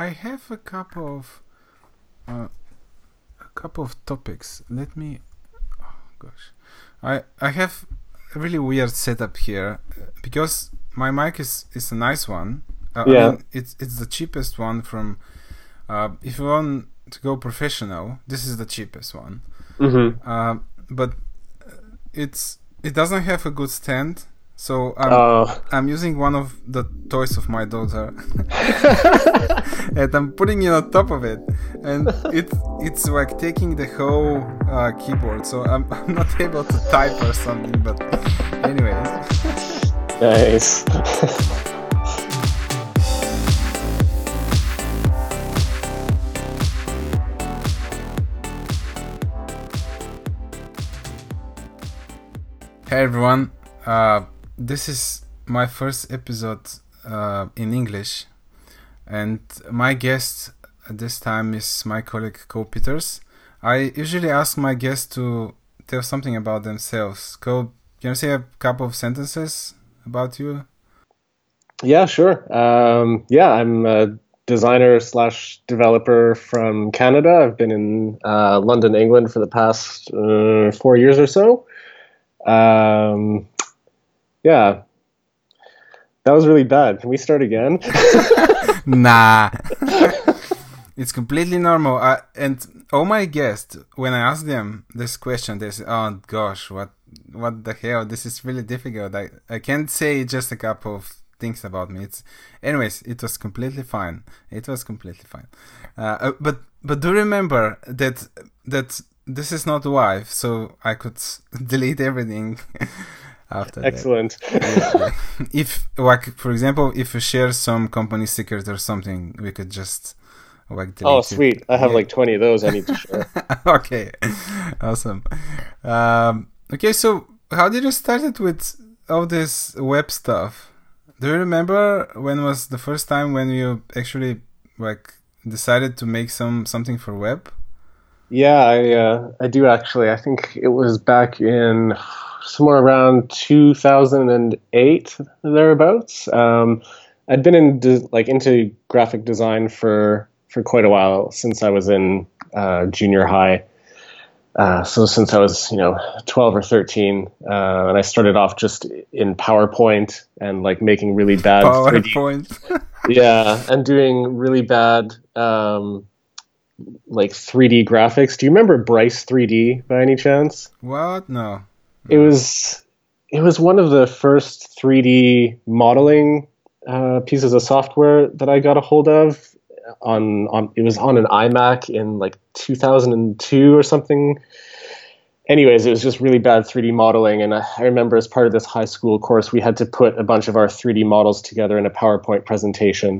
I have a couple of topics. Let me. Oh gosh, I have a really weird setup here because my mic is a nice one. I mean, it's the cheapest one from. If you want to go professional, this is the cheapest one. Mm-hmm. But it doesn't have a good stand. So I'm using one of the toys of my daughter, and I'm putting it on top of it, and it's like taking the whole keyboard. So I'm not able to type or something. But anyways, nice. Hey everyone. This is my first episode in English, and my guest this time is my colleague Cole Peters. I usually ask my guests to tell something about themselves. Cole, can you say a couple of sentences about you? Yeah, sure. I'm a designer/developer from Canada. I've been in London, England for the past 4 years or so. Yeah, that was really bad. Can we start again? Nah, it's completely normal. And all my guests, when I ask them this question, they say, "Oh gosh, what the hell? This is really difficult. I can't say just a couple of things about me." Anyways, it was completely fine. But do remember that this is not live, so I could delete everything. After excellent. That. If, like, for example, if you share some company secret or something, we could just like delete. Oh, sweet! It. I have like 20 of those I need to share. Okay, awesome. Okay, so how did you start with all this web stuff? Do you remember when was the first time when you actually like decided to make something for web? Yeah, I do actually. I think it was back in. Somewhere around 2008 thereabouts. I'd been into graphic design for quite a while since I was in junior high. So since I was 12 or 13, and I started off just in PowerPoint and like making really bad 3D, yeah, and doing really bad like 3D graphics. Do you remember Bryce 3D by any chance? What? No. It was one of the first 3D modeling pieces of software that I got a hold of. It was on an iMac in like 2002 or something. Anyways, it was just really bad 3D modeling, and I remember as part of this high school course, we had to put a bunch of our 3D models together in a PowerPoint presentation,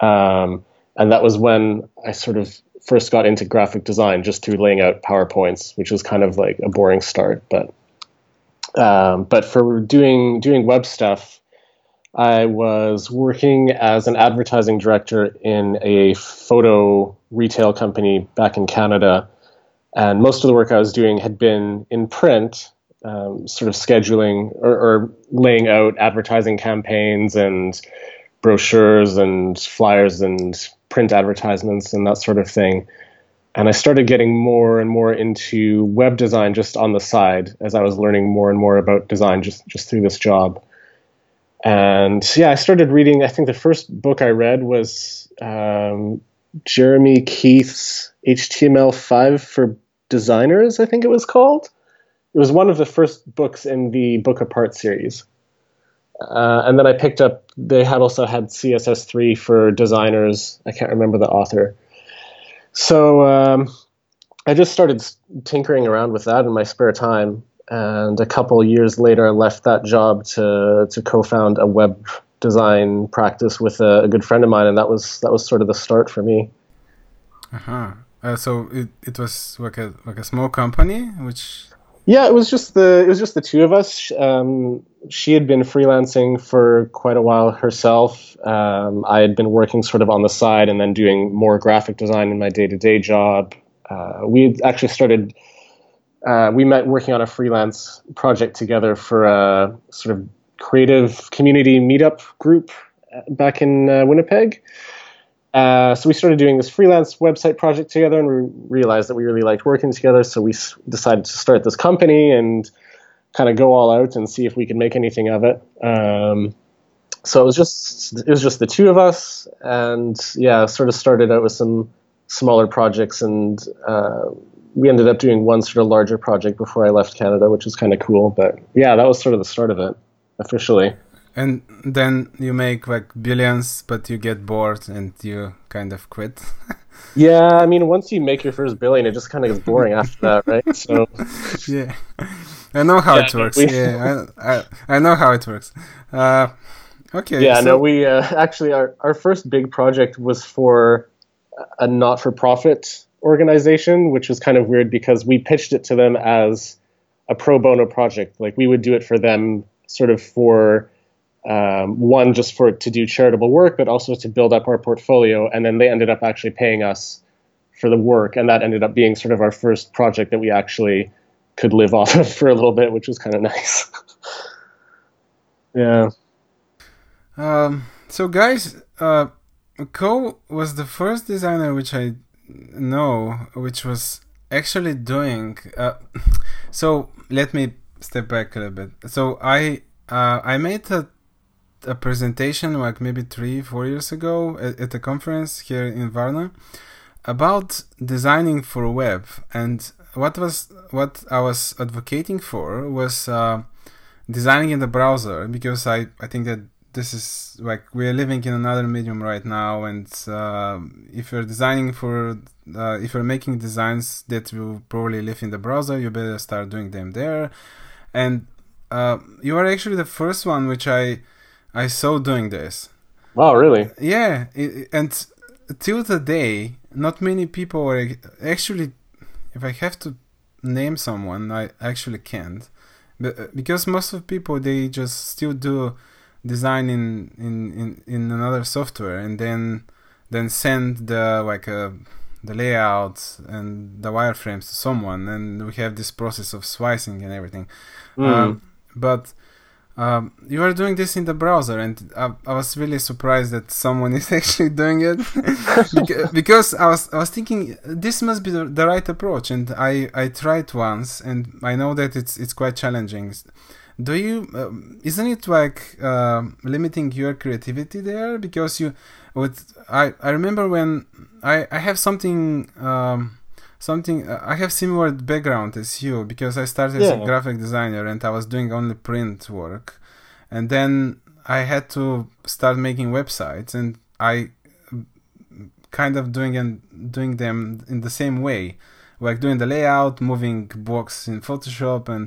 and that was when I sort of first got into graphic design just through laying out PowerPoints, which was kind of like a boring start, but. But for doing web stuff, I was working as an advertising director in a photo retail company back in Canada, and most of the work I was doing had been in print, sort of scheduling or laying out advertising campaigns and brochures and flyers and print advertisements and that sort of thing. And I started getting more and more into web design just on the side as I was learning more and more about design just through this job. And yeah, I started reading, I think the first book I read was Jeremy Keith's HTML5 for Designers, I think it was called. It was one of the first books in the Book Apart series. And then I picked up, they had also had CSS3 for Designers. I can't remember the author. So I just started tinkering around with that in my spare time, and a couple years later, I left that job to co-found a web design practice with a good friend of mine, and that was sort of the start for me. Uh-huh. So it was like a small company, which. Yeah, it was just the two of us. She had been freelancing for quite a while herself. I had been working sort of on the side and then doing more graphic design in my day-to-day job. We had actually started. We met working on a freelance project together for a sort of creative community meetup group back in Winnipeg. So we started doing this freelance website project together, and we realized that we really liked working together. So we decided to start this company and kind of go all out and see if we could make anything of it. So it was just the two of us, and yeah, sort of started out with some smaller projects, and we ended up doing one sort of larger project before I left Canada, which was kind of cool. But yeah, that was sort of the start of it officially. And then you make like billions, but you get bored and you kind of quit. Yeah, I mean, once you make your first billion, it just kind of gets boring after that, right? So yeah, I know how it works. Yeah, I know how it works. Okay. Yeah, so... no, we actually our first big project was for a not-for-profit organization, which was kind of weird because we pitched it to them as a pro bono project. Like we would do it for them, sort of for one, just for to do charitable work, but also to build up our portfolio. And then they ended up actually paying us for the work. And that ended up being sort of our first project that we actually could live off of for a little bit, which was kind of nice. Yeah. So guys, Cole was the first designer which I know, which was actually doing. So let me step back a little bit. So I made a presentation like maybe 3-4 years ago at a conference here in Varna about designing for web, and what I was advocating for was designing in the browser, because I think that this is like we are living in another medium right now, and if you're designing for if you're making designs that will probably live in the browser, you better start doing them there. And you are actually the first one which I saw doing this. Wow, really? Yeah, and till today, not many people are actually. If I have to name someone, I actually can't, but because most of people they just still do design in another software, and then send the layouts and the wireframes to someone, and we have this process of slicing and everything. But you are doing this in the browser, and I was really surprised that someone is actually doing it. Because I was thinking this must be the right approach, and I tried once, and I know that it's quite challenging. Do you isn't it like limiting your creativity there? Because you would I remember when I have something I have similar background as you, because I started as a graphic designer and I was doing only print work, and then I had to start making websites, and I kind of doing them in the same way, like doing the layout, moving blocks in Photoshop, and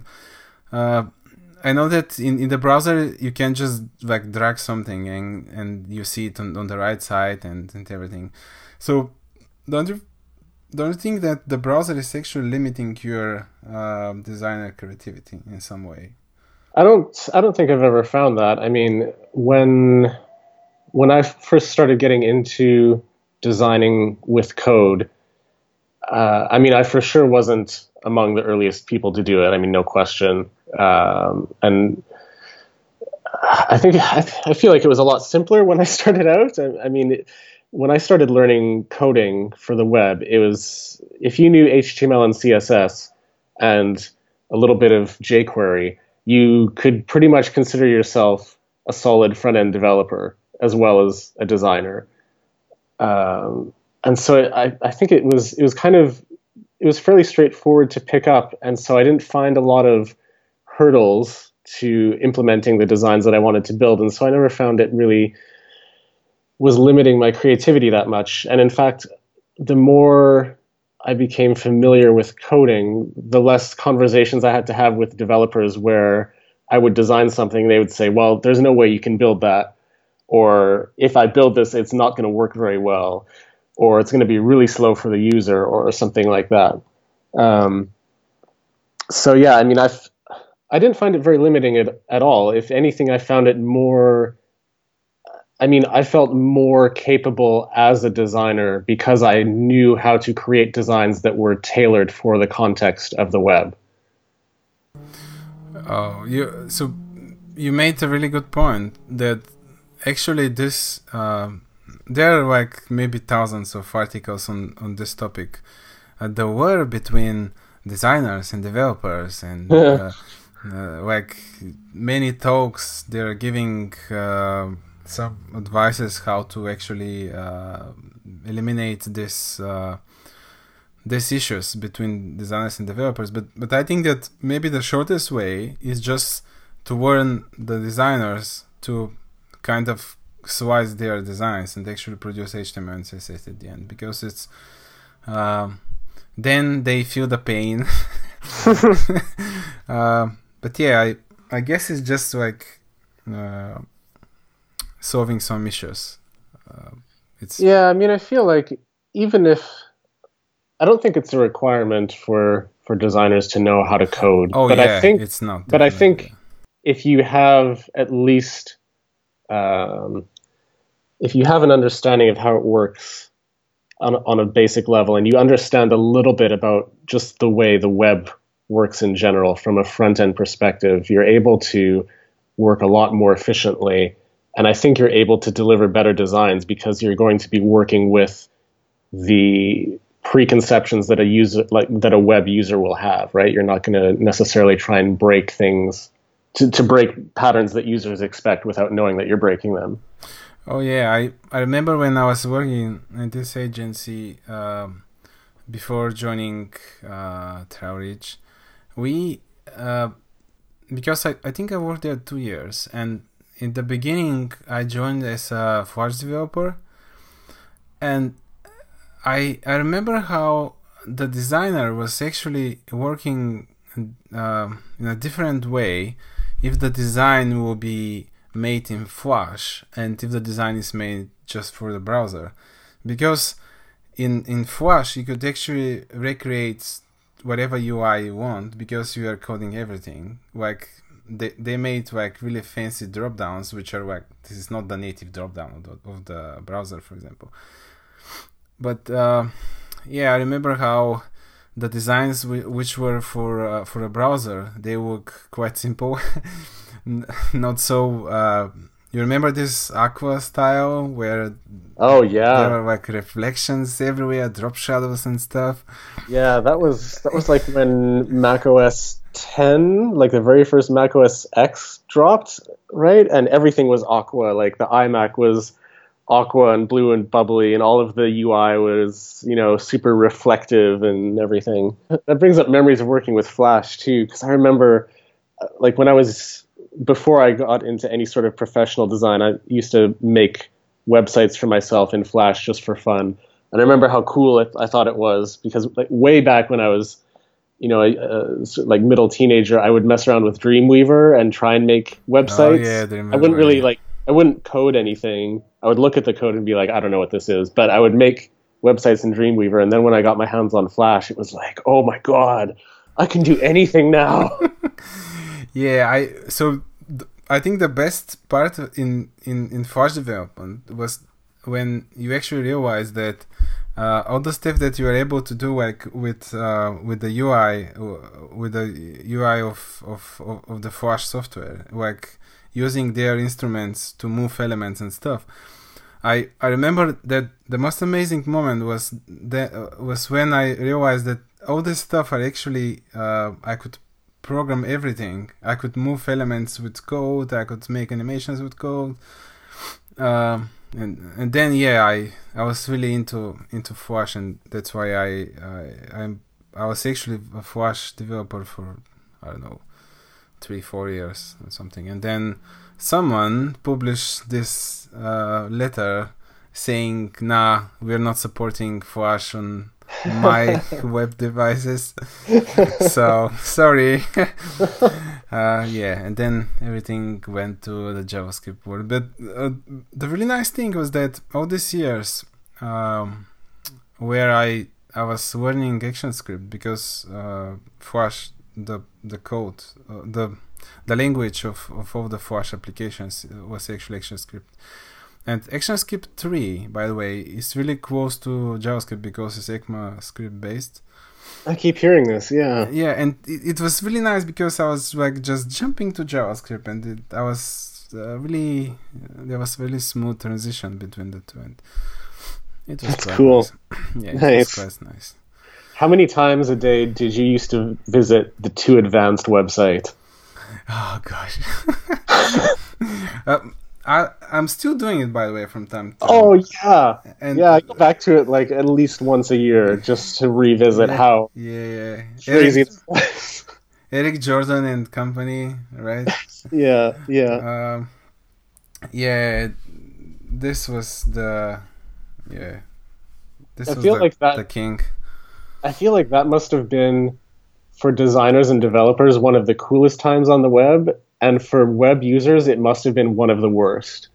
I know that in the browser you can just like drag something and you see it on the right side and everything. So don't you think that the browser is actually limiting your designer creativity in some way? I don't think I've ever found that. I mean, when I first started getting into designing with code, I mean, I for sure wasn't among the earliest people to do it. I mean, no question. And I think I feel like it was a lot simpler when I started out. I mean, when I started learning coding for the web, it was if you knew HTML and CSS and a little bit of jQuery, you could pretty much consider yourself a solid front-end developer as well as a designer. And so I think it was kind of it was fairly straightforward to pick up, and so I didn't find a lot of hurdles to implementing the designs that I wanted to build. And so I never found it really was limiting my creativity that much. And in fact, the more I became familiar with coding, the less conversations I had to have with developers where I would design something, they would say, well, there's no way you can build that. Or if I build this, it's not going to work very well. Or it's going to be really slow for the user or something like that. So yeah, I mean, I didn't find it very limiting at all. If anything, I found it more, I mean, I felt more capable as a designer because I knew how to create designs that were tailored for the context of the web. Oh, so you made a really good point that actually this there are like maybe thousands of articles on this topic. The war between designers and developers and like many talks, they're giving some advices how to actually eliminate this these issues between designers and developers. But I think that maybe the shortest way is just to warn the designers to kind of slice their designs and actually produce HTML and CSS at the end, because it's then they feel the pain. But yeah, I guess it's just like solving some issues. I mean, I feel like even if I don't think it's a requirement for designers to know how to code. Oh, but yeah, I think it's not. But I think if you have at least if you have an understanding of how it works on a basic level, and you understand a little bit about just the way the web works in general from a front-end perspective, you're able to work a lot more efficiently. And I think you're able to deliver better designs because you're going to be working with the preconceptions that a user, like that a web user will have, right? You're not going to necessarily try and break things to break patterns that users expect without knowing that you're breaking them. Oh yeah, I remember when I was working at this agency before joining TrailReach, we because I think I worked there 2 years, and in the beginning I joined as a Flash developer, and I remember how the designer was actually working in a different way if the design will be made in Flash and if the design is made just for the browser. Because in Flash, you could actually recreate whatever UI you want because you are coding everything. Like they made like really fancy dropdowns, which are like, this is not the native dropdown of the browser, for example. But yeah, I remember how the designs which were for a browser, they were quite simple. Not so. You remember this aqua style where? Oh yeah. There were like reflections everywhere, drop shadows and stuff. Yeah, that was like when macOS 10, like the very first macOS X dropped, right? And everything was aqua. Like the iMac was aqua and blue and bubbly, and all of the UI was, you know, super reflective and everything. That brings up memories of working with Flash too, because I remember, like when I was, before I got into any sort of professional design, I used to make websites for myself in Flash just for fun. And I remember how cool I thought it was, because like way back when I was, you know, like middle teenager, I would mess around with Dreamweaver and try and make websites. Oh, yeah, I wouldn't really like, I wouldn't code anything. I would look at the code and be like, I don't know what this is. But I would make websites in Dreamweaver. And then when I got my hands on Flash, it was like, oh my God, I can do anything now. Yeah, I think the best part in Flash development was when you actually realized that all the stuff that you were able to do, like with the UI of the Flash software, like using their instruments to move elements and stuff. I remember that the most amazing moment was when I realized that all this stuff are actually I could program everything. I could move elements with code. I could make animations with code. And then yeah, I was really into Flash, and that's why I was actually a Flash developer for, I don't know, 3-4 years or something. And then someone published this letter saying, nah, we're not supporting Flash on my web devices. So sorry. Yeah, and then everything went to the JavaScript world. But the really nice thing was that all these years where I was learning ActionScript, because Flash, the code, the language of all the Flash applications was actually ActionScript. And ActionScript 3, by the way, is really close to JavaScript because it's ECMAScript based. I keep hearing this, yeah. Yeah, and it was really nice because I was like just jumping to JavaScript, and I was really, there was really smooth transition between the two, and it was quite cool. Nice. Yeah, it was quite nice. How many times a day did you used to visit the Too Advanced website? Oh gosh. I'm still doing it, by the way, from time to time. Oh, yeah. And, I go back to it like at least once a year just to revisit how crazy it was. Eric Jordan and company, right? This was the... Yeah. This was the king. I feel like that must have been, for designers and developers, one of the coolest times on the web. And for web users, it must have been one of the worst.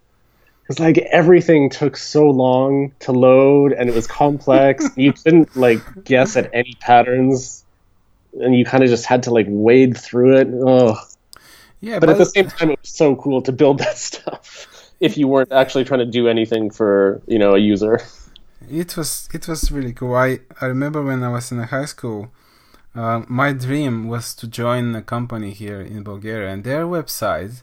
Because, like, everything took so long to load, and it was complex. You couldn't, like, guess at any patterns, and you kind of just had to, like, wade through it. Ugh. Yeah, but at the same time, it was so cool to build that stuff if you weren't actually trying to do anything for, you know, a user. It was really cool. I remember when I was in high school, my dream was to join a company here in Bulgaria, and their website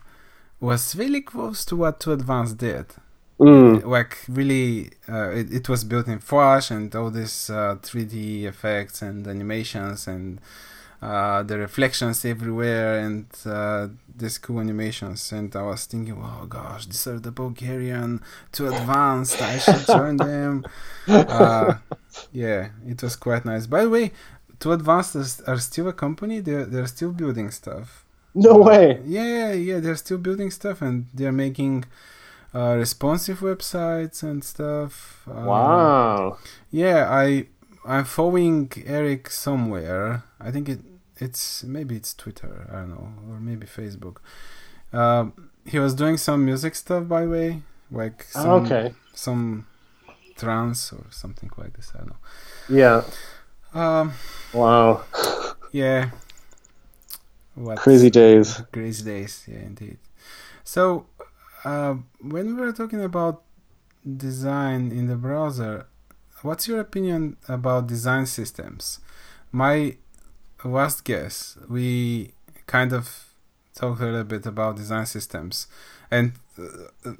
was really close to what Too Advanced did. Like, really, it was built in Flash and all these 3D effects and animations and the reflections everywhere and these cool animations. And I was thinking, oh gosh, these are the Bulgarian Too Advanced, I should join them. It was quite nice. By the way, Too Advanced are still a company. They're still building stuff. No way. Yeah. They're still building stuff, and they're making responsive websites and stuff. Wow. I'm following Eric somewhere. I think it's maybe Twitter. I don't know, or maybe Facebook. He was doing some music stuff, by the way, like some trance or something like this. I don't know. Yeah. Wow. Yeah. What? Crazy days. Crazy days, yeah, indeed. So, when we were talking about design in the browser, what's your opinion about design systems? My last guess, we kind of talked a little bit about design systems. And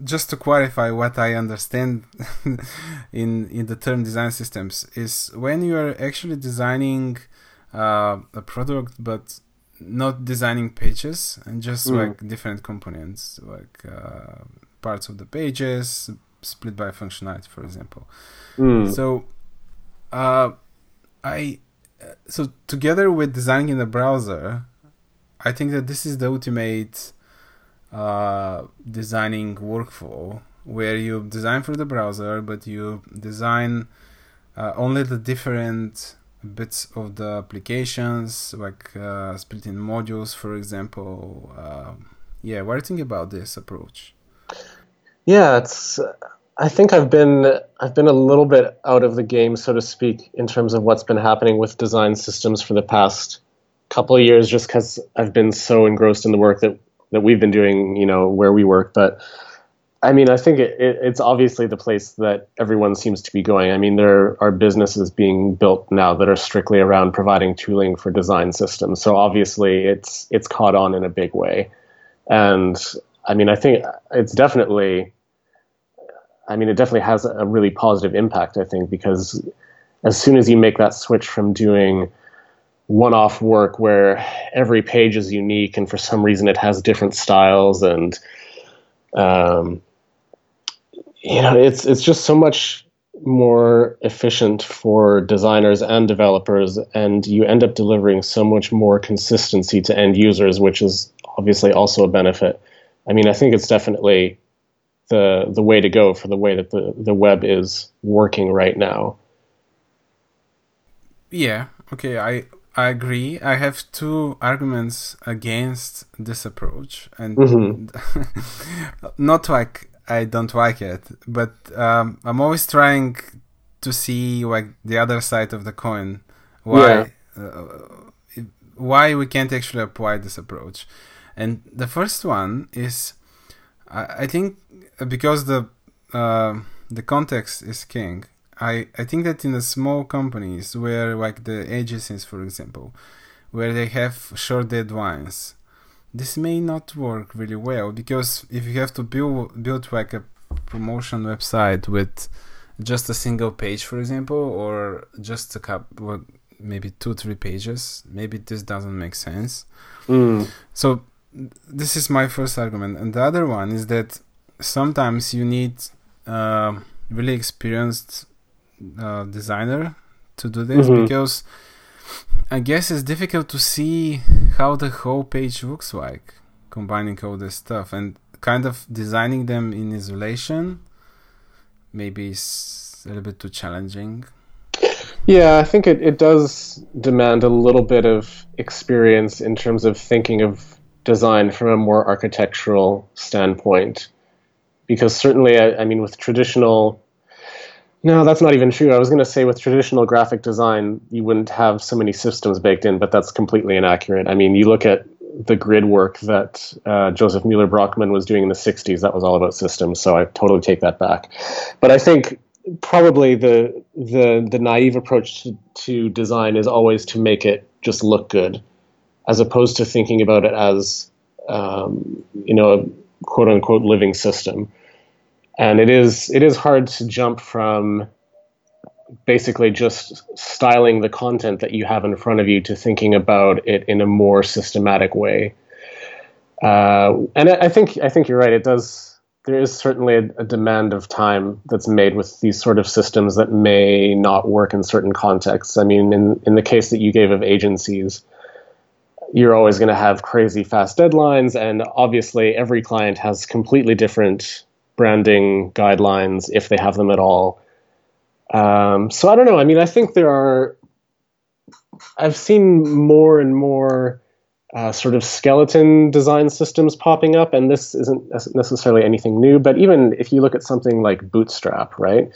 just to clarify what I understand in the term design systems is when you are actually designing a product, but not designing pages and just like different components, like parts of the pages split by functionality, for example. So so together with designing in the browser, I think that this is the ultimate designing workflow, where you design for the browser, but you design only the different bits of the applications, like splitting modules, for example. What do you think about this approach? Yeah, it's. I think I've been a little bit out of the game, so to speak, in terms of what's been happening with design systems for the past couple of years, just because I've been so engrossed in the work that we've been doing, you know, where we work. But I mean, I think it's obviously the place that everyone seems to be going. I mean, there are businesses being built now that are strictly around providing tooling for design systems. So obviously it's caught on in a big way. And I mean, I think it definitely has a really positive impact, I think, because as soon as you make that switch from doing one-off work where every page is unique and for some reason it has different styles and it's just so much more efficient for designers and developers, and you end up delivering so much more consistency to end users, which is obviously also a benefit. I mean, I think it's definitely the way to go for the way that the web is working right now. Yeah, okay, I agree. I have two arguments against this approach, and not like I don't like it, but I'm always trying to see like the other side of the coin. Why we can't actually apply this approach? And the first one is, I think, because the context is king. I think that in the small companies where, like the agencies, for example, where they have short deadlines, this may not work really well, because if you have to build like a promotion website with just a single page, for example, or just a couple, maybe 2-3 pages, maybe this doesn't make sense. So this is my first argument. And the other one is that sometimes you need really experienced designer to do this, because I guess it's difficult to see how the whole page looks like, combining all this stuff and kind of designing them in isolation. Maybe it's a little bit too challenging. Yeah, I think it does demand a little bit of experience in terms of thinking of design from a more architectural standpoint. Because certainly, I mean, with traditional... No, that's not even true. I was going to say with traditional graphic design, you wouldn't have so many systems baked in, but that's completely inaccurate. I mean, you look at the grid work that Joseph Mueller-Brockman was doing in the 60s. That was all about systems, so I totally take that back. But I think probably the naive approach to design is always to make it just look good, as opposed to thinking about it as, a quote-unquote living system. And it is hard to jump from basically just styling the content that you have in front of you to thinking about it in a more systematic way. And I think you're right. It does. There is certainly a demand of time that's made with these sort of systems that may not work in certain contexts. I mean, in the case that you gave of agencies, you're always going to have crazy fast deadlines, and obviously every client has completely different branding guidelines, if they have them at all. So I don't know. I mean, I think I've seen more and more sort of skeleton design systems popping up, and this isn't necessarily anything new, but even if you look at something like Bootstrap, right?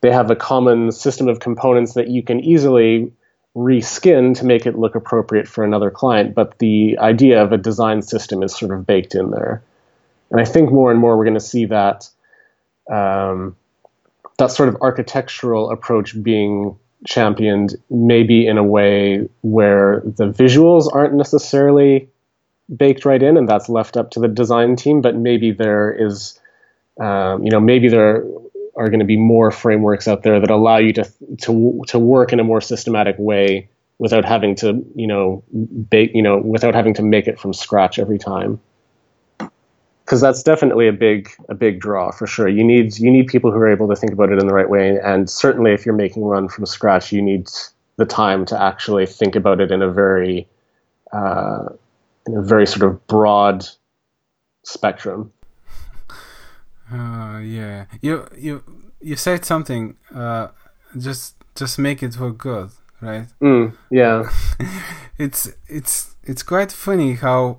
They have a common system of components that you can easily reskin to make it look appropriate for another client, but the idea of a design system is sort of baked in there. And I think more and more we're going to see that sort of architectural approach being championed, maybe in a way where the visuals aren't necessarily baked right in, and that's left up to the design team. But maybe there is, maybe there are going to be more frameworks out there that allow you to work in a more systematic way without having to, without having to make it from scratch every time. Because that's definitely a big draw for sure. You need people who are able to think about it in the right way, and certainly if you're making one from scratch, you need the time to actually think about it in a very sort of broad spectrum. Yeah, you said something. Just make it look good, right? Yeah, it's quite funny how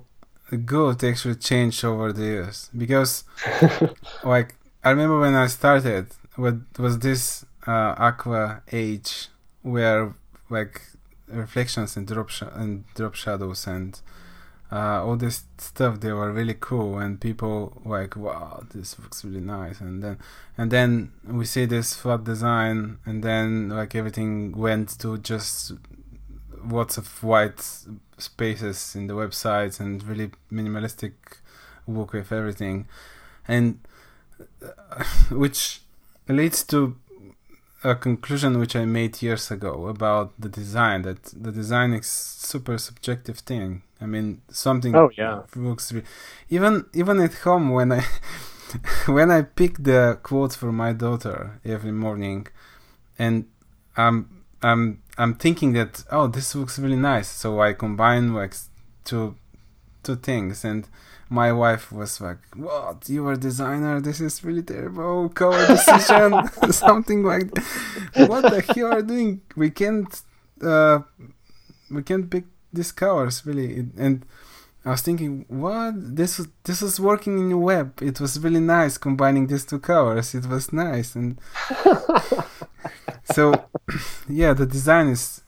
good actually changed over the years, because like I remember when I started, what was this aqua age where like reflections and drop shadows and all this stuff, they were really cool and people like, wow, this looks really nice, and then we see this flat design, and then like everything went to just lots of white spaces in the websites and really minimalistic look with everything, and which leads to a conclusion which I made years ago about the design, that the design is super subjective thing. I mean, something looks really, even at home when I when I pick the clothes for my daughter every morning, and I'm thinking that, oh, this looks really nice. So I combine like two things, and my wife was like, "What? You are a designer? This is really terrible color decision." Something like that. What the hell are you doing? We can't pick these colors really. And I was thinking, what? This was working in the web. It was really nice combining these two colors. It was nice and. So, yeah, the design is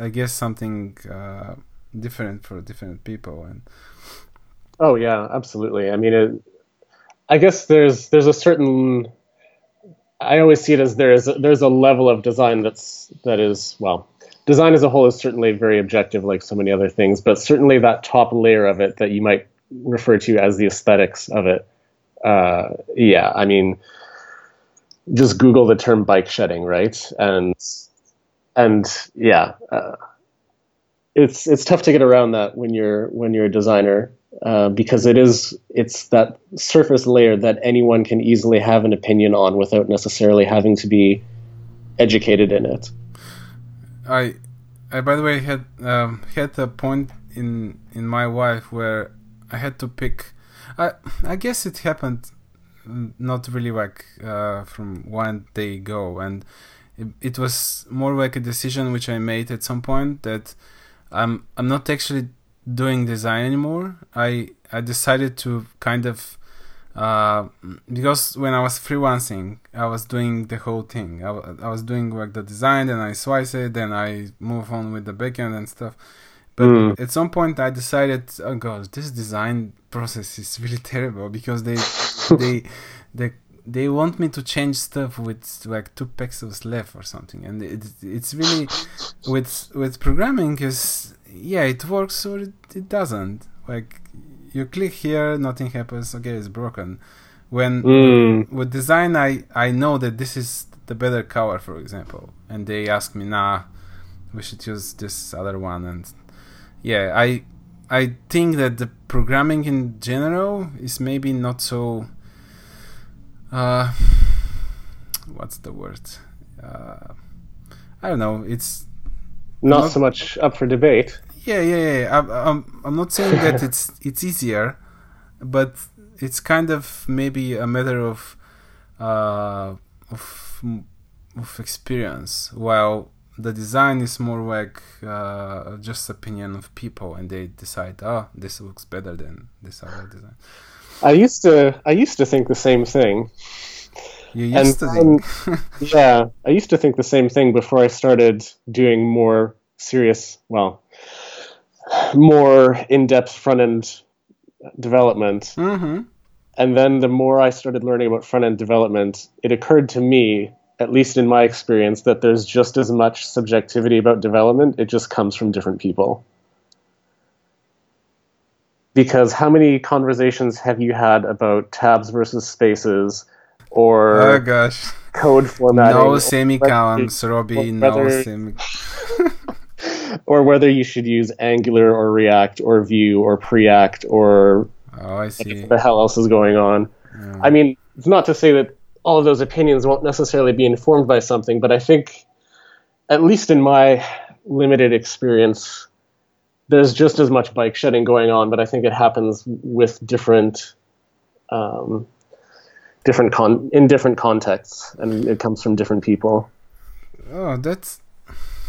I guess something different for different people. And oh yeah, absolutely. I mean, I guess there's a certain. I always see it as there's a level of design that is design as a whole is certainly very objective, like so many other things. But certainly that top layer of it that you might refer to as the aesthetics of it. Yeah, I mean, just Google the term bike shedding, right? And yeah, it's tough to get around that when you're a designer, because it's that surface layer that anyone can easily have an opinion on without necessarily having to be educated in it. I by the way had a point in my life where I had to pick. I guess it happened not really like from one day ago, and it was more like a decision which I made at some point that I'm not actually doing design anymore. I decided to kind of because when I was freelancing, I was doing the whole thing. I was doing like the design, then I slice it, then I move on with the backend and stuff. But at some point, I decided, oh gosh, this design process is really terrible because they want me to change stuff with like 2 pixels left or something, and it's really with programming is it works or it doesn't. Like you click here, nothing happens. Okay, it's broken. When with design, I know that this is the better color, for example, and they ask me, nah, we should use this other one and. Yeah, I think that the programming in general is maybe not so what's the word? I don't know. It's not so much up for debate. Yeah. I'm not saying that it's easier, but it's kind of maybe a matter of experience. While the design is more like just opinion of people, and they decide, oh, this looks better than this other design. I used to think the same thing. Yeah, I used to think the same thing before I started doing more serious, more in-depth front-end development. Mm-hmm. And then the more I started learning about front-end development, it occurred to me, at least in my experience, that there's just as much subjectivity about development. It just comes from different people. Because how many conversations have you had about tabs versus spaces or code formatting? No semicolons, Robbie, no semicolons. Or whether you should use Angular or React or Vue or Preact or what the hell else is going on. Yeah. I mean, it's not to say that all of those opinions won't necessarily be informed by something, but I think, at least in my limited experience, there's just as much bike shedding going on, but I think it happens with different contexts, and it comes from different people. Oh, that's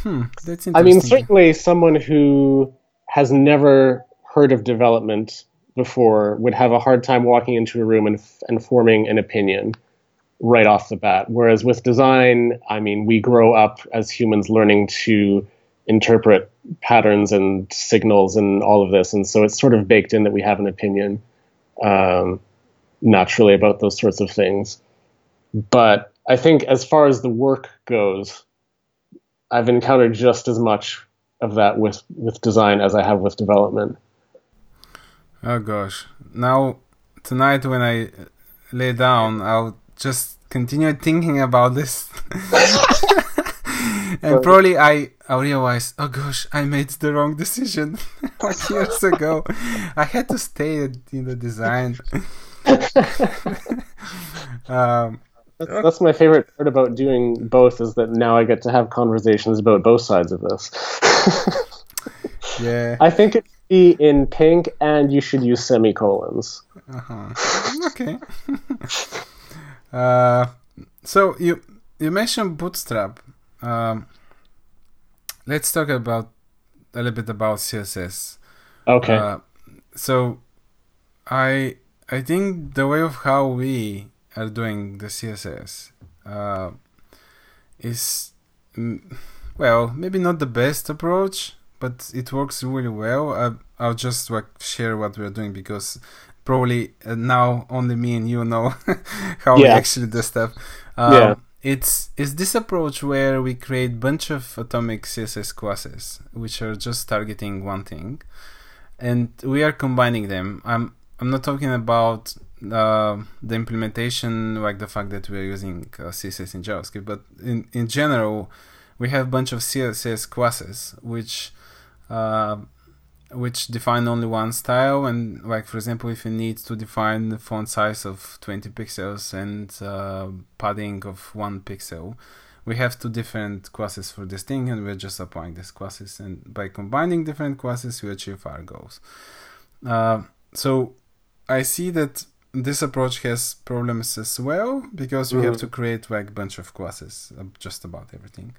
interesting. I mean, certainly someone who has never heard of development before would have a hard time walking into a room and forming an opinion right off the bat. Whereas with design, I mean, we grow up as humans learning to interpret patterns and signals and all of this. And so it's sort of baked in that we have an opinion naturally about those sorts of things. But I think as far as the work goes, I've encountered just as much of that with design as I have with development. Oh, gosh. Now, tonight when I lay down, I'll just continue thinking about this. And probably I realized, oh gosh, I made the wrong decision like years ago. I had to stay in the design. That's my favorite part about doing both, is that now I get to have conversations about both sides of this. Yeah, I think it should be in pink and you should use semicolons. Okay. So you mentioned Bootstrap. Let's talk a little bit about CSS. Okay. So I think the way of how we are doing the CSS is maybe not the best approach, but it works really well. I'll just share what we're doing because probably now only me and you know how we actually do stuff. It's this approach where we create bunch of atomic CSS classes, which are just targeting one thing. and we are combining them. I'm not talking about the implementation, like the fact that we're using CSS in JavaScript, but in general, we have a bunch of CSS classes which define only one style, and like for example, if you need to define the font size of 20 pixels and padding of 1 pixel, we have two different classes for this thing, and we're just applying these classes, and by combining different classes we achieve our goals. So I see that this approach has problems as well, because we have to create like a bunch of classes just about everything.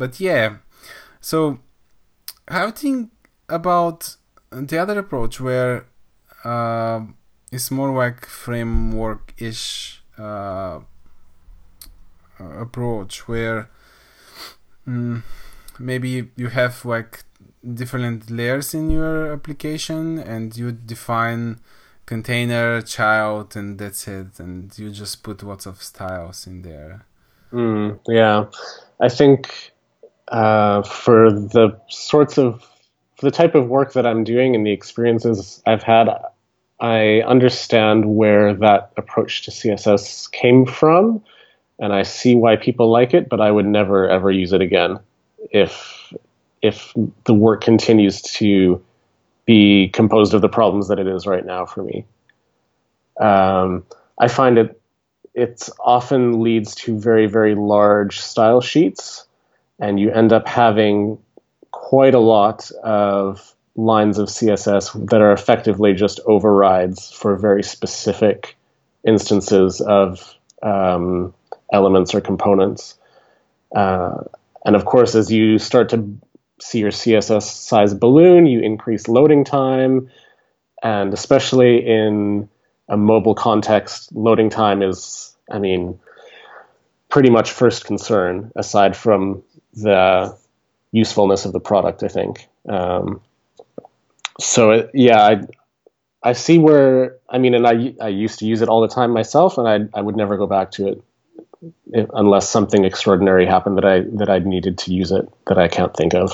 But yeah, so I think about the other approach where it's more like framework-ish approach, where maybe you have like different layers in your application and you define container, child, and that's it, and you just put lots of styles in there. Yeah, I think for the type of work that I'm doing and the experiences I've had, I understand where that approach to CSS came from, and I see why people like it, but I would never ever use it again if the work continues to be composed of the problems that it is right now for me. I find it often leads to very, very large style sheets, and you end up having quite a lot of lines of CSS that are effectively just overrides for very specific instances of elements or components. And of course, as you start to see your CSS size balloon, you increase loading time, and especially in a mobile context, loading time is, pretty much first concern, aside from the usefulness of the product, I think. I see where, and I used to use it all the time myself, and I would never go back to it unless something extraordinary happened that I needed to use it that I can't think of.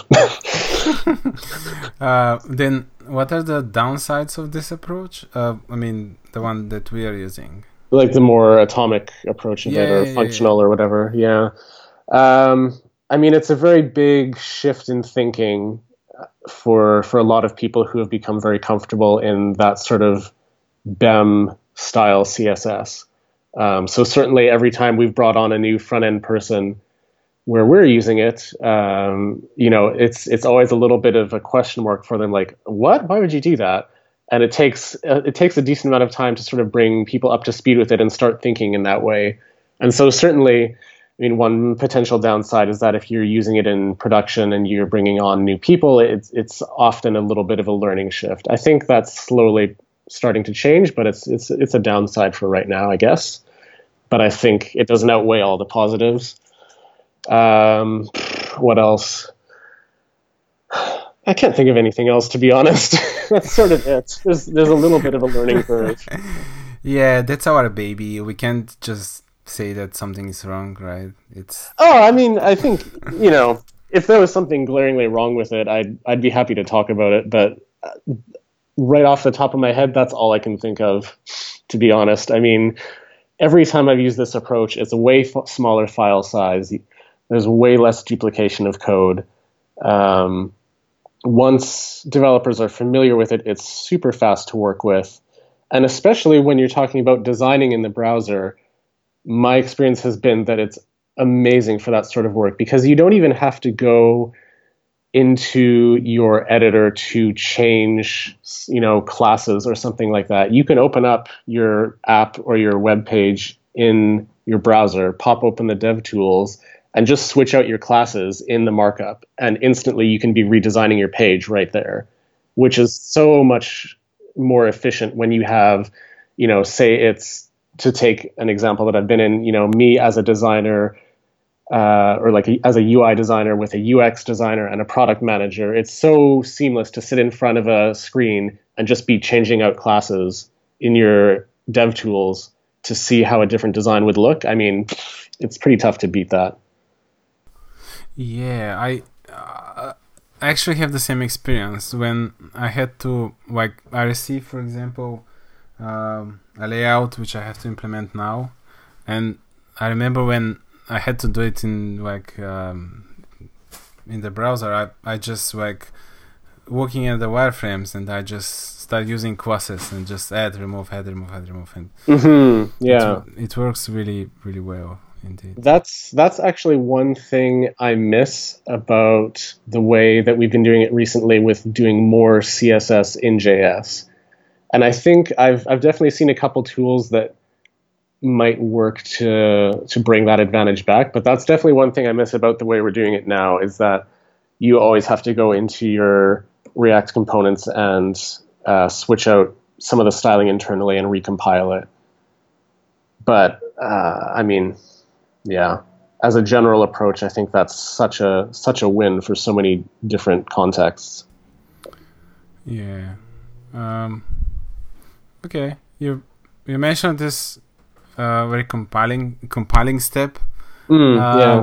Then what are the downsides of this approach? The one that we are using. Like the more atomic approach of functional or whatever. Yeah. It's a very big shift in thinking for a lot of people who have become very comfortable in that sort of BEM style CSS. So certainly every time we've brought on a new front-end person where we're using it, it's always a little bit of a question mark for them, like, what? Why would you do that? And it takes a decent amount of time to sort of bring people up to speed with it and start thinking in that way. And so certainly, one potential downside is that if you're using it in production and you're bringing on new people, it's often a little bit of a learning shift. I think that's slowly starting to change, but it's a downside for right now, I guess. But I think it doesn't outweigh all the positives. What else? I can't think of anything else, to be honest. That's sort of it. There's a little bit of a learning curve. Yeah, that's our baby. We can't just say that something is wrong, right? I think, if there was something glaringly wrong with it, I'd be happy to talk about it, but right off the top of my head, that's all I can think of, to be honest. Every time I've used this approach, it's a way smaller file size. There's way less duplication of code. Once developers are familiar with it, it's super fast to work with. And especially when you're talking about designing in the browser, my experience has been that it's amazing for that sort of work, because you don't even have to go into your editor to change, classes or something like that. You can open up your app or your web page in your browser, pop open the dev tools, and just switch out your classes in the markup. And instantly you can be redesigning your page right there, which is so much more efficient when you have, say it's, to take an example that I've been in, me as a designer, as a UI designer with a UX designer and a product manager, it's so seamless to sit in front of a screen and just be changing out classes in your dev tools to see how a different design would look. It's pretty tough to beat that. Yeah, I actually have the same experience when I had to, like, I received, for example, a layout which I have to implement now, and I remember when I had to do it in like in the browser, I just like looking at the wireframes, and I just start using classes and just add, remove, and mm-hmm. Yeah, it works really, really well. Indeed. That's actually one thing I miss about the way that we've been doing it recently with doing more CSS in JS. And I think I've definitely seen a couple tools that might work to bring that advantage back. But that's definitely one thing I miss about the way we're doing it now, is that you always have to go into your React components and switch out some of the styling internally and recompile it. But, I mean... yeah, as a general approach, I think that's such a win for so many different contexts. Yeah. Okay, you mentioned this very compiling step. Yeah.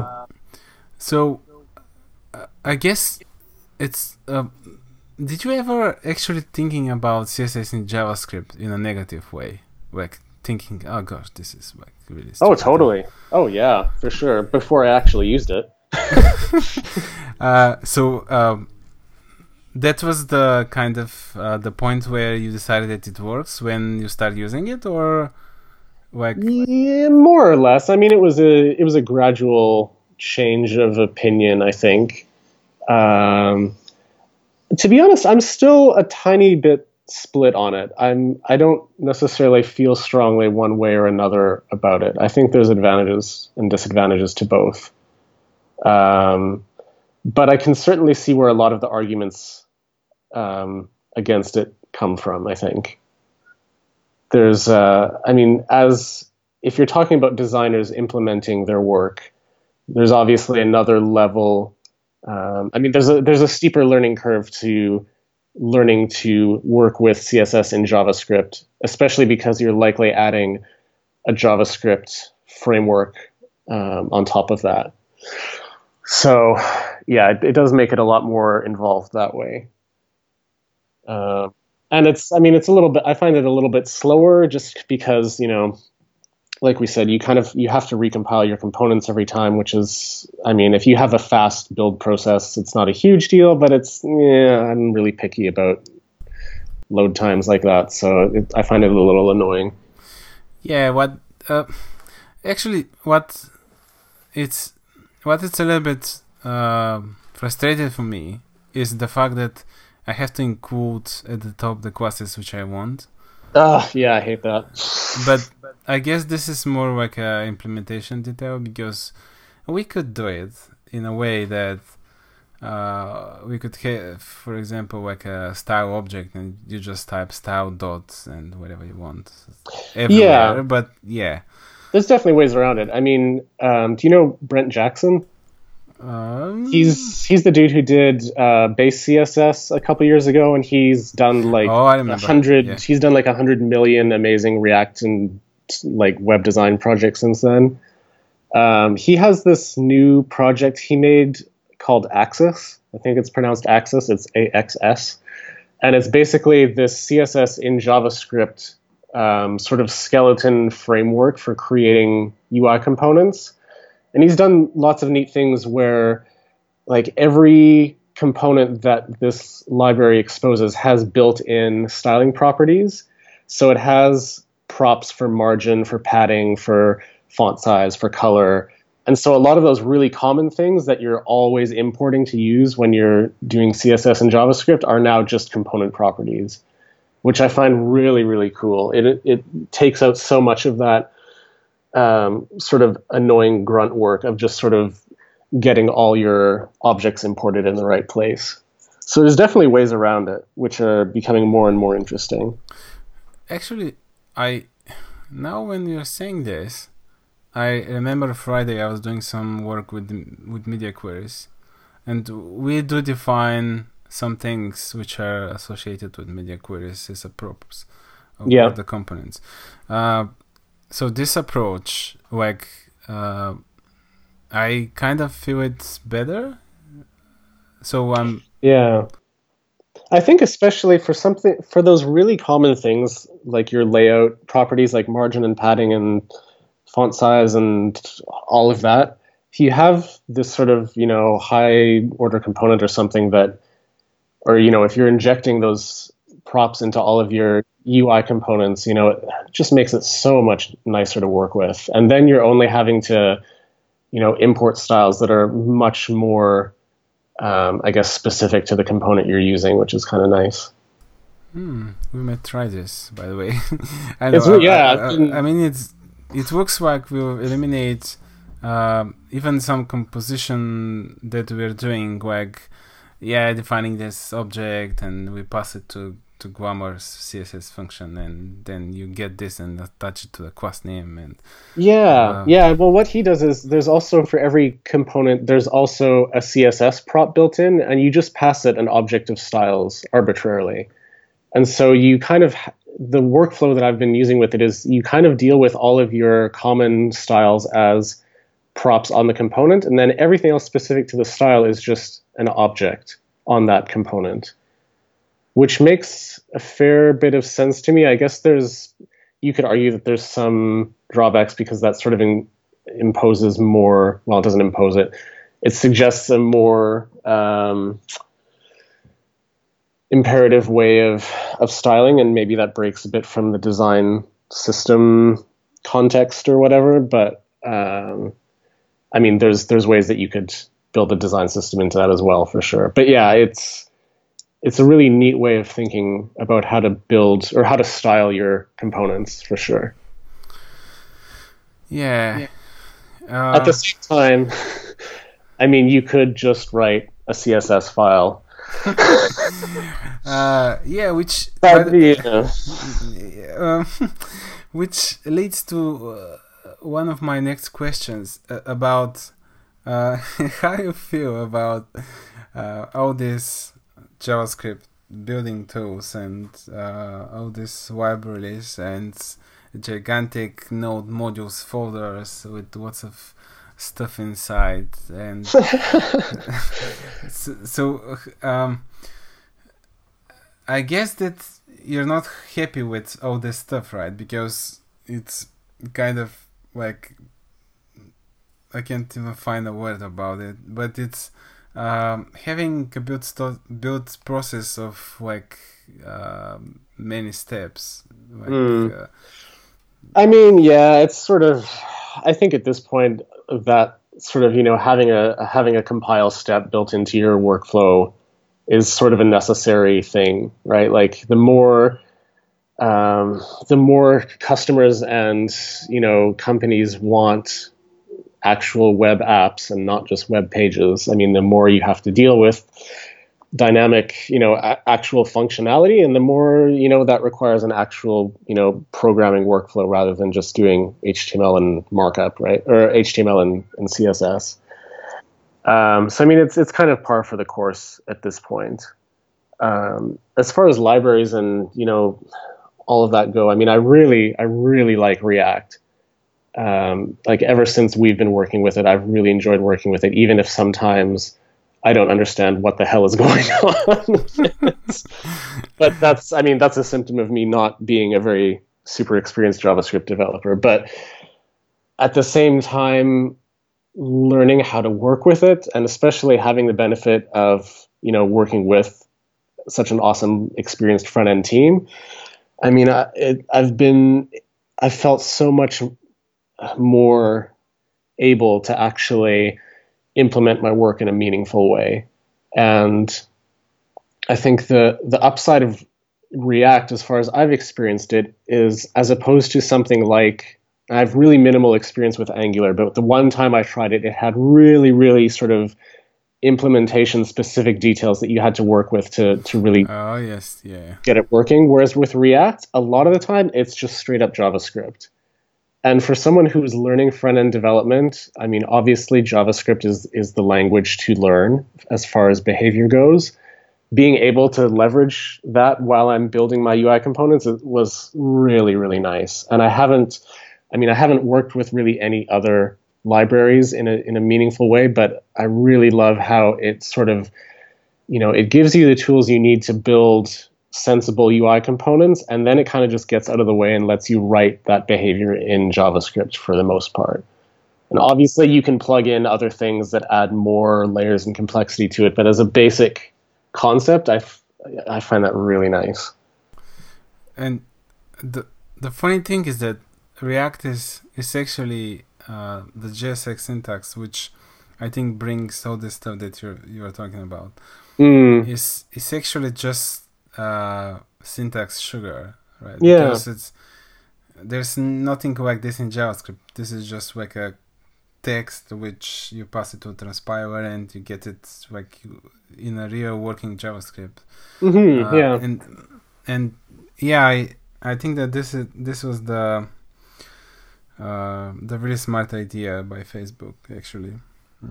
So, I guess it's. Did you ever actually thinking about CSS in JavaScript in a negative way, like? Thinking, oh gosh, this is like really stupid. Oh, totally. Oh, yeah, for sure. Before I actually used it. That was the kind of the point where you decided that it works when you start using it, or like? Yeah, more or less. I mean, it was a gradual change of opinion, I think. To be honest, I'm still a tiny bit split on it. I don't necessarily feel strongly one way or another about it. I think there's advantages and disadvantages to both. But I can certainly see where a lot of the arguments against it come from, I think. There's, I mean, as if you're talking about designers implementing their work, there's obviously another level. I mean, there's a steeper learning curve to learning to work with CSS in JavaScript, especially because you're likely adding a JavaScript framework on top of that. So, yeah, it does make it a lot more involved that way. And it's a little bit, I find it a little bit slower just because, you know, like we said, you have to recompile your components every time, which is, I mean, if you have a fast build process, it's not a huge deal, but I'm really picky about load times like that. So I find it a little annoying. Yeah. What it's a little bit frustrating for me is the fact that I have to include at the top the classes which I want. Oh, yeah, I hate that. But I guess this is more like an implementation detail, because we could do it in a way that we could have, for example, like a style object, and you just type style dots and whatever you want everywhere. Yeah. But yeah, there's definitely ways around it. I mean, do you know Brent Jackson? He's the dude who did base CSS a couple years ago, and he's done like 100. Yeah. He's done like 100 million amazing React and like web design projects since then. He has this new project he made called Axis. I think it's pronounced Axis. It's AXS, and it's basically this CSS in JavaScript sort of skeleton framework for creating UI components. And he's done lots of neat things where, like, every component that this library exposes has built-in styling properties. So it has props for margin, for padding, for font size, for color. And so a lot of those really common things that you're always importing to use when you're doing CSS and JavaScript are now just component properties, which I find really, really cool. It takes out so much of that sort of annoying grunt work of just sort of getting all your objects imported in the right place. So there's definitely ways around it, which are becoming more and more interesting. Actually, now when you're saying this, I remember Friday I was doing some work with media queries, and we do define some things which are associated with media queries as a props of the components. So this approach, like, I kind of feel it's better. So Yeah. I think especially for something, for those really common things like your layout properties, like margin and padding and font size and all of that, if you have this sort of, you know, high order component or something that, or, you know, if you're injecting those props into all of your UI components, you know, it just makes it so much nicer to work with. And then you're only having to, you know, import styles that are much more, I guess, specific to the component you're using, which is kind of nice. We might try this, by the way. It looks like we'll eliminate even some composition that we're doing, like, defining this object, and we pass it to Grammar's CSS function, and then you get this and attach it to the class name. And well, what he does is there's also, for every component, there's also a CSS prop built in, and you just pass it an object of styles arbitrarily. And so you kind of, the workflow that I've been using with it is you kind of deal with all of your common styles as props on the component, and then everything else specific to the style is just an object on that component, which makes a fair bit of sense to me. I guess you could argue that there's some drawbacks because that sort of imposes more, well, it doesn't impose it. It suggests a more imperative way of styling, and maybe that breaks a bit from the design system context or whatever. But I mean, there's ways that you could build a design system into that as well, for sure. But yeah, it's a really neat way of thinking about how to build or how to style your components, for sure. Yeah. At the same time, I mean, you could just write a CSS file. Which leads to one of my next questions about how you feel about all these JavaScript building tools and all these libraries and gigantic node modules folders with lots of stuff inside, and so I guess that you're not happy with all this stuff, right? Because it's kind of like, I can't even find a word about it, but it's having a build process of like many steps. Like, I mean, it's sort of, I think at this point that sort of, you know, having a compile step built into your workflow is sort of a necessary thing, right? Like the more customers and, you know, companies want actual web apps and not just web pages, I mean, the more you have to deal with dynamic, you know, actual functionality, and the more, you know, that requires an actual, you know, programming workflow rather than just doing HTML and markup, right? Or HTML and CSS. So I mean, it's kind of par for the course at this point. As far as libraries and, you know, all of that go, I mean, I really like React. Like ever since we've been working with it, I've really enjoyed working with it, even if sometimes I don't understand what the hell is going on. But that's a symptom of me not being a very super experienced JavaScript developer. But at the same time, learning how to work with it, and especially having the benefit of, you know, working with such an awesome, experienced front end team. I mean, I felt so much more able to actually implement my work in a meaningful way. And I think the upside of React, as far as I've experienced it, is as opposed to something like, I have really minimal experience with Angular, but the one time I tried it, it had really, really sort of implementation specific details that you had to work with to really get it working. Whereas with React, a lot of the time, it's just straight up JavaScript. And for someone who is learning front-end development, I mean, obviously JavaScript is the language to learn as far as behavior goes. Being able to leverage that while I'm building my UI components was really, really nice. And I haven't worked with really any other libraries in a meaningful way, but I really love how it sort of you know, it gives you the tools you need to build sensible UI components, and then it kind of just gets out of the way and lets you write that behavior in JavaScript for the most part. And obviously you can plug in other things that add more layers and complexity to it, but as a basic concept, I find that really nice. And the funny thing is that React is actually the JSX syntax, which I think brings all this stuff that you are talking about. It's actually just syntax sugar, right? Yeah. Because there's nothing like this in JavaScript. This is just like a text which you pass it to a transpiler and you get it like in a real working JavaScript. Mm-hmm, yeah. And yeah, I think that this was the really smart idea by Facebook, actually.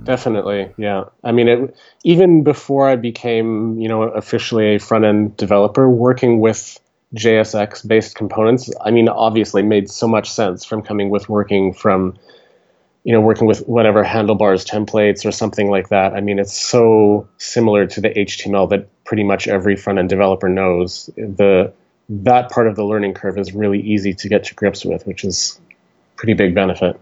Definitely, yeah. I mean, even before I became, you know, officially a front-end developer, working with JSX-based components, I mean, obviously made so much sense from working with whatever handlebars templates or something like that. I mean, it's so similar to the HTML that pretty much every front-end developer knows. That part of the learning curve is really easy to get to grips with, which is pretty big benefit.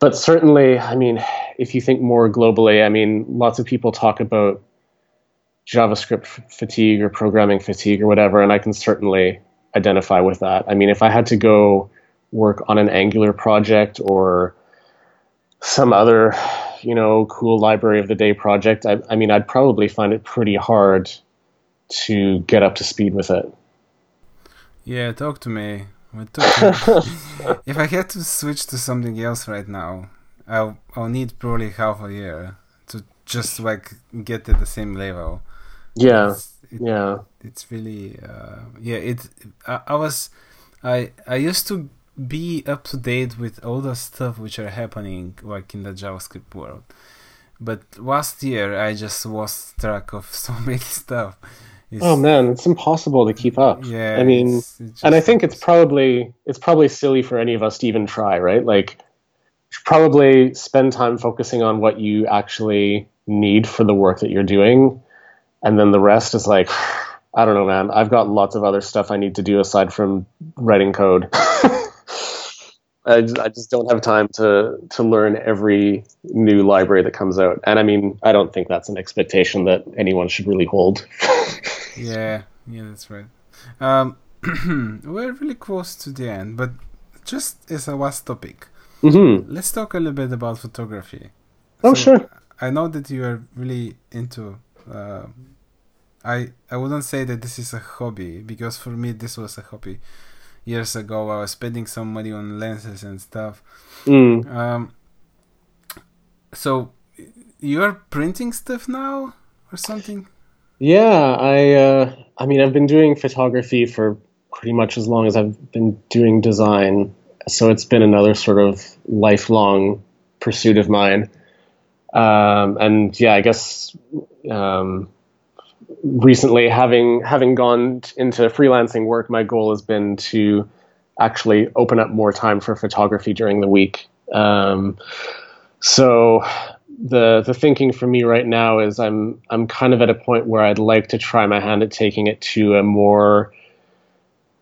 But certainly, I mean, if you think more globally, I mean, lots of people talk about JavaScript fatigue or programming fatigue or whatever, and I can certainly identify with that. I mean, if I had to go work on an Angular project or some other, you know, cool library of the day project, I mean, I'd probably find it pretty hard to get up to speed with it. Yeah, talk to me. If I had to switch to something else right now, I'll need probably half a year to just like get at the same level. Yeah, it's really I used to be up to date with all the stuff which are happening like in the JavaScript world, but last year I just lost track of so many stuff. Oh man, it's impossible to keep up. Yeah, I mean, and I think it's probably silly for any of us to even try, right? Like, probably spend time focusing on what you actually need for the work that you're doing, and then the rest is like, I don't know, man. I've got lots of other stuff I need to do aside from writing code. I just don't have time to learn every new library that comes out. And I mean, I don't think that's an expectation that anyone should really hold. Yeah, that's right. We're really close to the end, but just as a last topic, let's talk a little bit about photography. Oh, so sure. I know that you are really into. I wouldn't say that this is a hobby, because for me this was a hobby. Years ago, I was spending some money on lenses and stuff. So you are printing stuff now or something? Yeah, I mean, I've been doing photography for pretty much as long as I've been doing design. So it's been another sort of lifelong pursuit of mine. And yeah, I guess recently having gone into freelancing work, my goal has been to actually open up more time for photography during the week. So the thinking for me right now is I'm kind of at a point where I'd like to try my hand at taking it to a more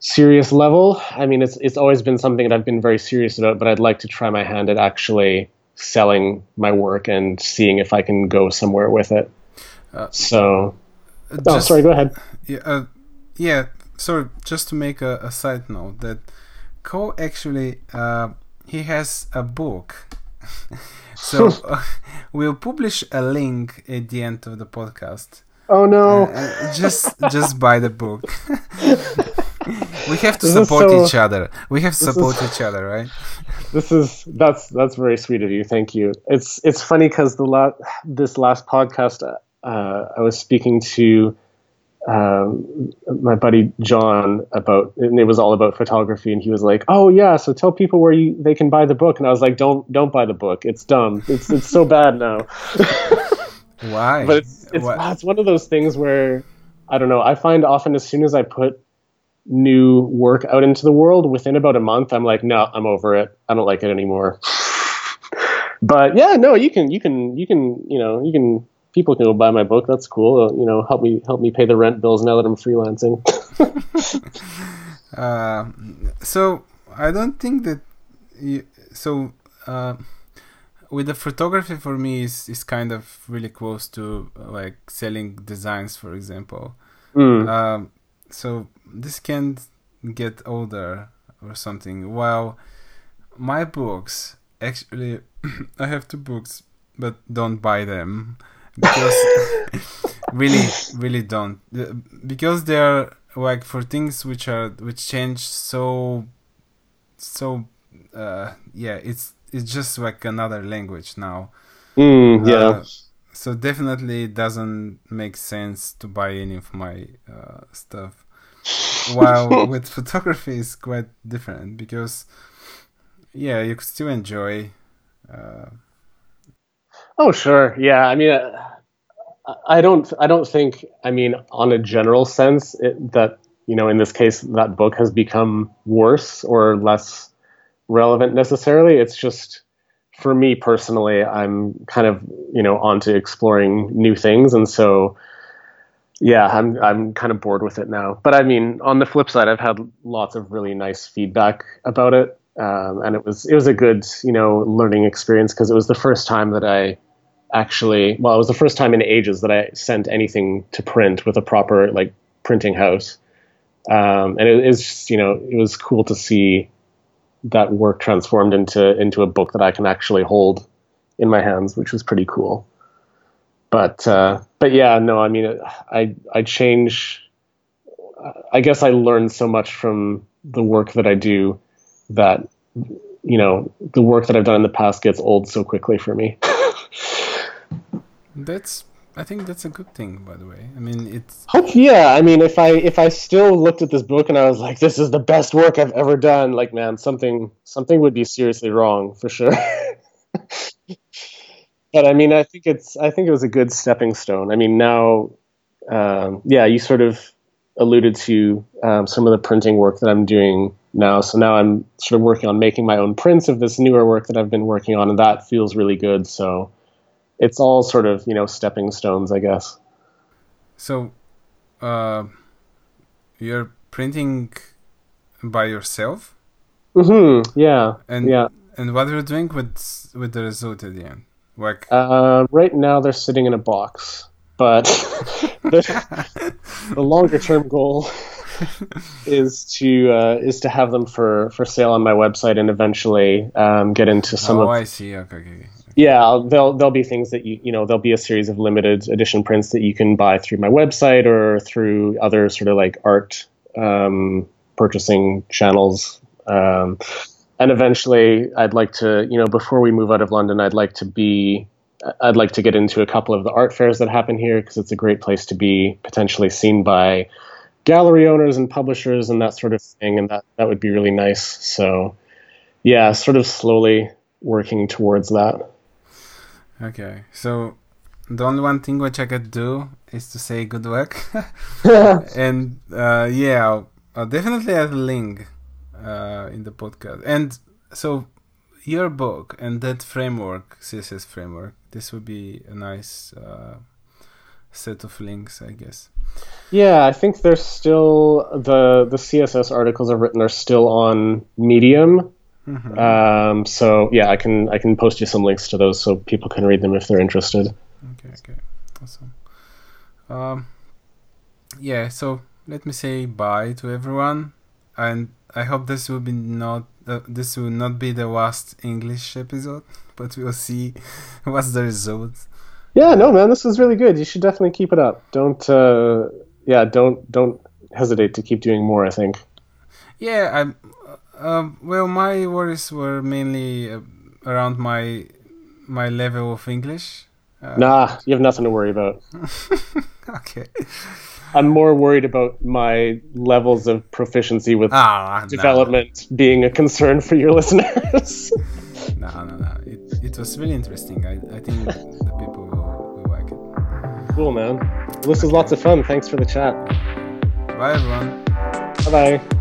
serious level. I mean, it's always been something that I've been very serious about, but I'd like to try my hand at actually selling my work and seeing if I can go somewhere with it. Sorry, go ahead. Yeah, sorry, just to make a side note that Cole actually, he has a book. So we'll publish a link at the end of the podcast. Oh no! Just buy the book. We have to support each other. We have to support each other, right? That's very sweet of you. Thank you. It's funny because this last podcast, I was speaking to my buddy John and it was all about photography, and he was like, "Oh yeah, so tell people where they can buy the book." And I was like, "Don't buy the book. It's dumb. It's so bad now." Why? But it's one of those things where I don't know. I find often as soon as I put new work out into the world, within about a month, I'm like, "No, I'm over it. I don't like it anymore." But yeah, no, you can people can go buy my book. That's cool. You know, help me pay the rent bills now that I'm freelancing. So I don't think that. With the photography, for me, is kind of really close to like selling designs, for example. So this can get older or something. While my books, actually, I have two books, but don't buy them because really don't, because they're like for things which change so. It's just like another language now. So definitely it doesn't make sense to buy any of my stuff. While with photography is quite different because, you could still enjoy. Oh sure, yeah. I mean, I don't think. I mean, on a general sense, that in this case, that book has become worse or less relevant necessarily. It's just for me personally, I'm kind of onto exploring new things, and so I'm kind of bored with it now. But I mean, on the flip side, I've had lots of really nice feedback about it, and it was a good learning experience because it was the first time that it was the first time in ages that I sent anything to print with a proper like printing house, and it is just, it was cool to see that work transformed into a book that I can actually hold in my hands, which was pretty cool. But yeah, no, I mean, I change. I guess I learn so much from the work that I do that, the work that I've done in the past gets old so quickly for me. I think that's a good thing, by the way. I mean, it's... Yeah, I mean, if I still looked at this book and I was like, this is the best work I've ever done, like, man, something would be seriously wrong, for sure. But, I mean, I think it was a good stepping stone. I mean, now, you sort of alluded to some of the printing work that I'm doing now. So now I'm sort of working on making my own prints of this newer work that I've been working on, and that feels really good, so... It's all sort of, stepping stones, I guess. So, you're printing by yourself? Mm-hmm, yeah. And what are you doing with the result at the end? Like... right now, they're sitting in a box. But the longer-term goal is to have them for sale on my website and eventually get into some of... Oh, I see. Okay. Yeah, there'll be things that there'll be a series of limited edition prints that you can buy through my website or through other sort of like art purchasing channels. And eventually I'd like to, before we move out of London, I'd like to get into a couple of the art fairs that happen here because it's a great place to be potentially seen by gallery owners and publishers and that sort of thing. And that would be really nice. So yeah, sort of slowly working towards that. Okay, so the only one thing which I could do is to say good luck. And I'll definitely add a link in the podcast. And so your book and that framework, CSS framework, this would be a nice set of links, I guess. Yeah, I think there's still the CSS articles I've written are still on Medium. Mm-hmm. So yeah, I can post you some links to those so people can read them if they're interested. Okay. Awesome. So let me say bye to everyone, and I hope this will be not be the last English episode, but we'll see what's the result. Yeah, no man, this was really good. You should definitely keep it up. Don't hesitate to keep doing more, I think. Yeah, well, my worries were mainly around my level of English. Nah, you have nothing to worry about. Okay. I'm more worried about my levels of proficiency with development being a concern for your listeners. No. It was really interesting. I think the people will like it. Cool, man. This was lots of fun. Thanks for the chat. Bye, everyone. Bye-bye.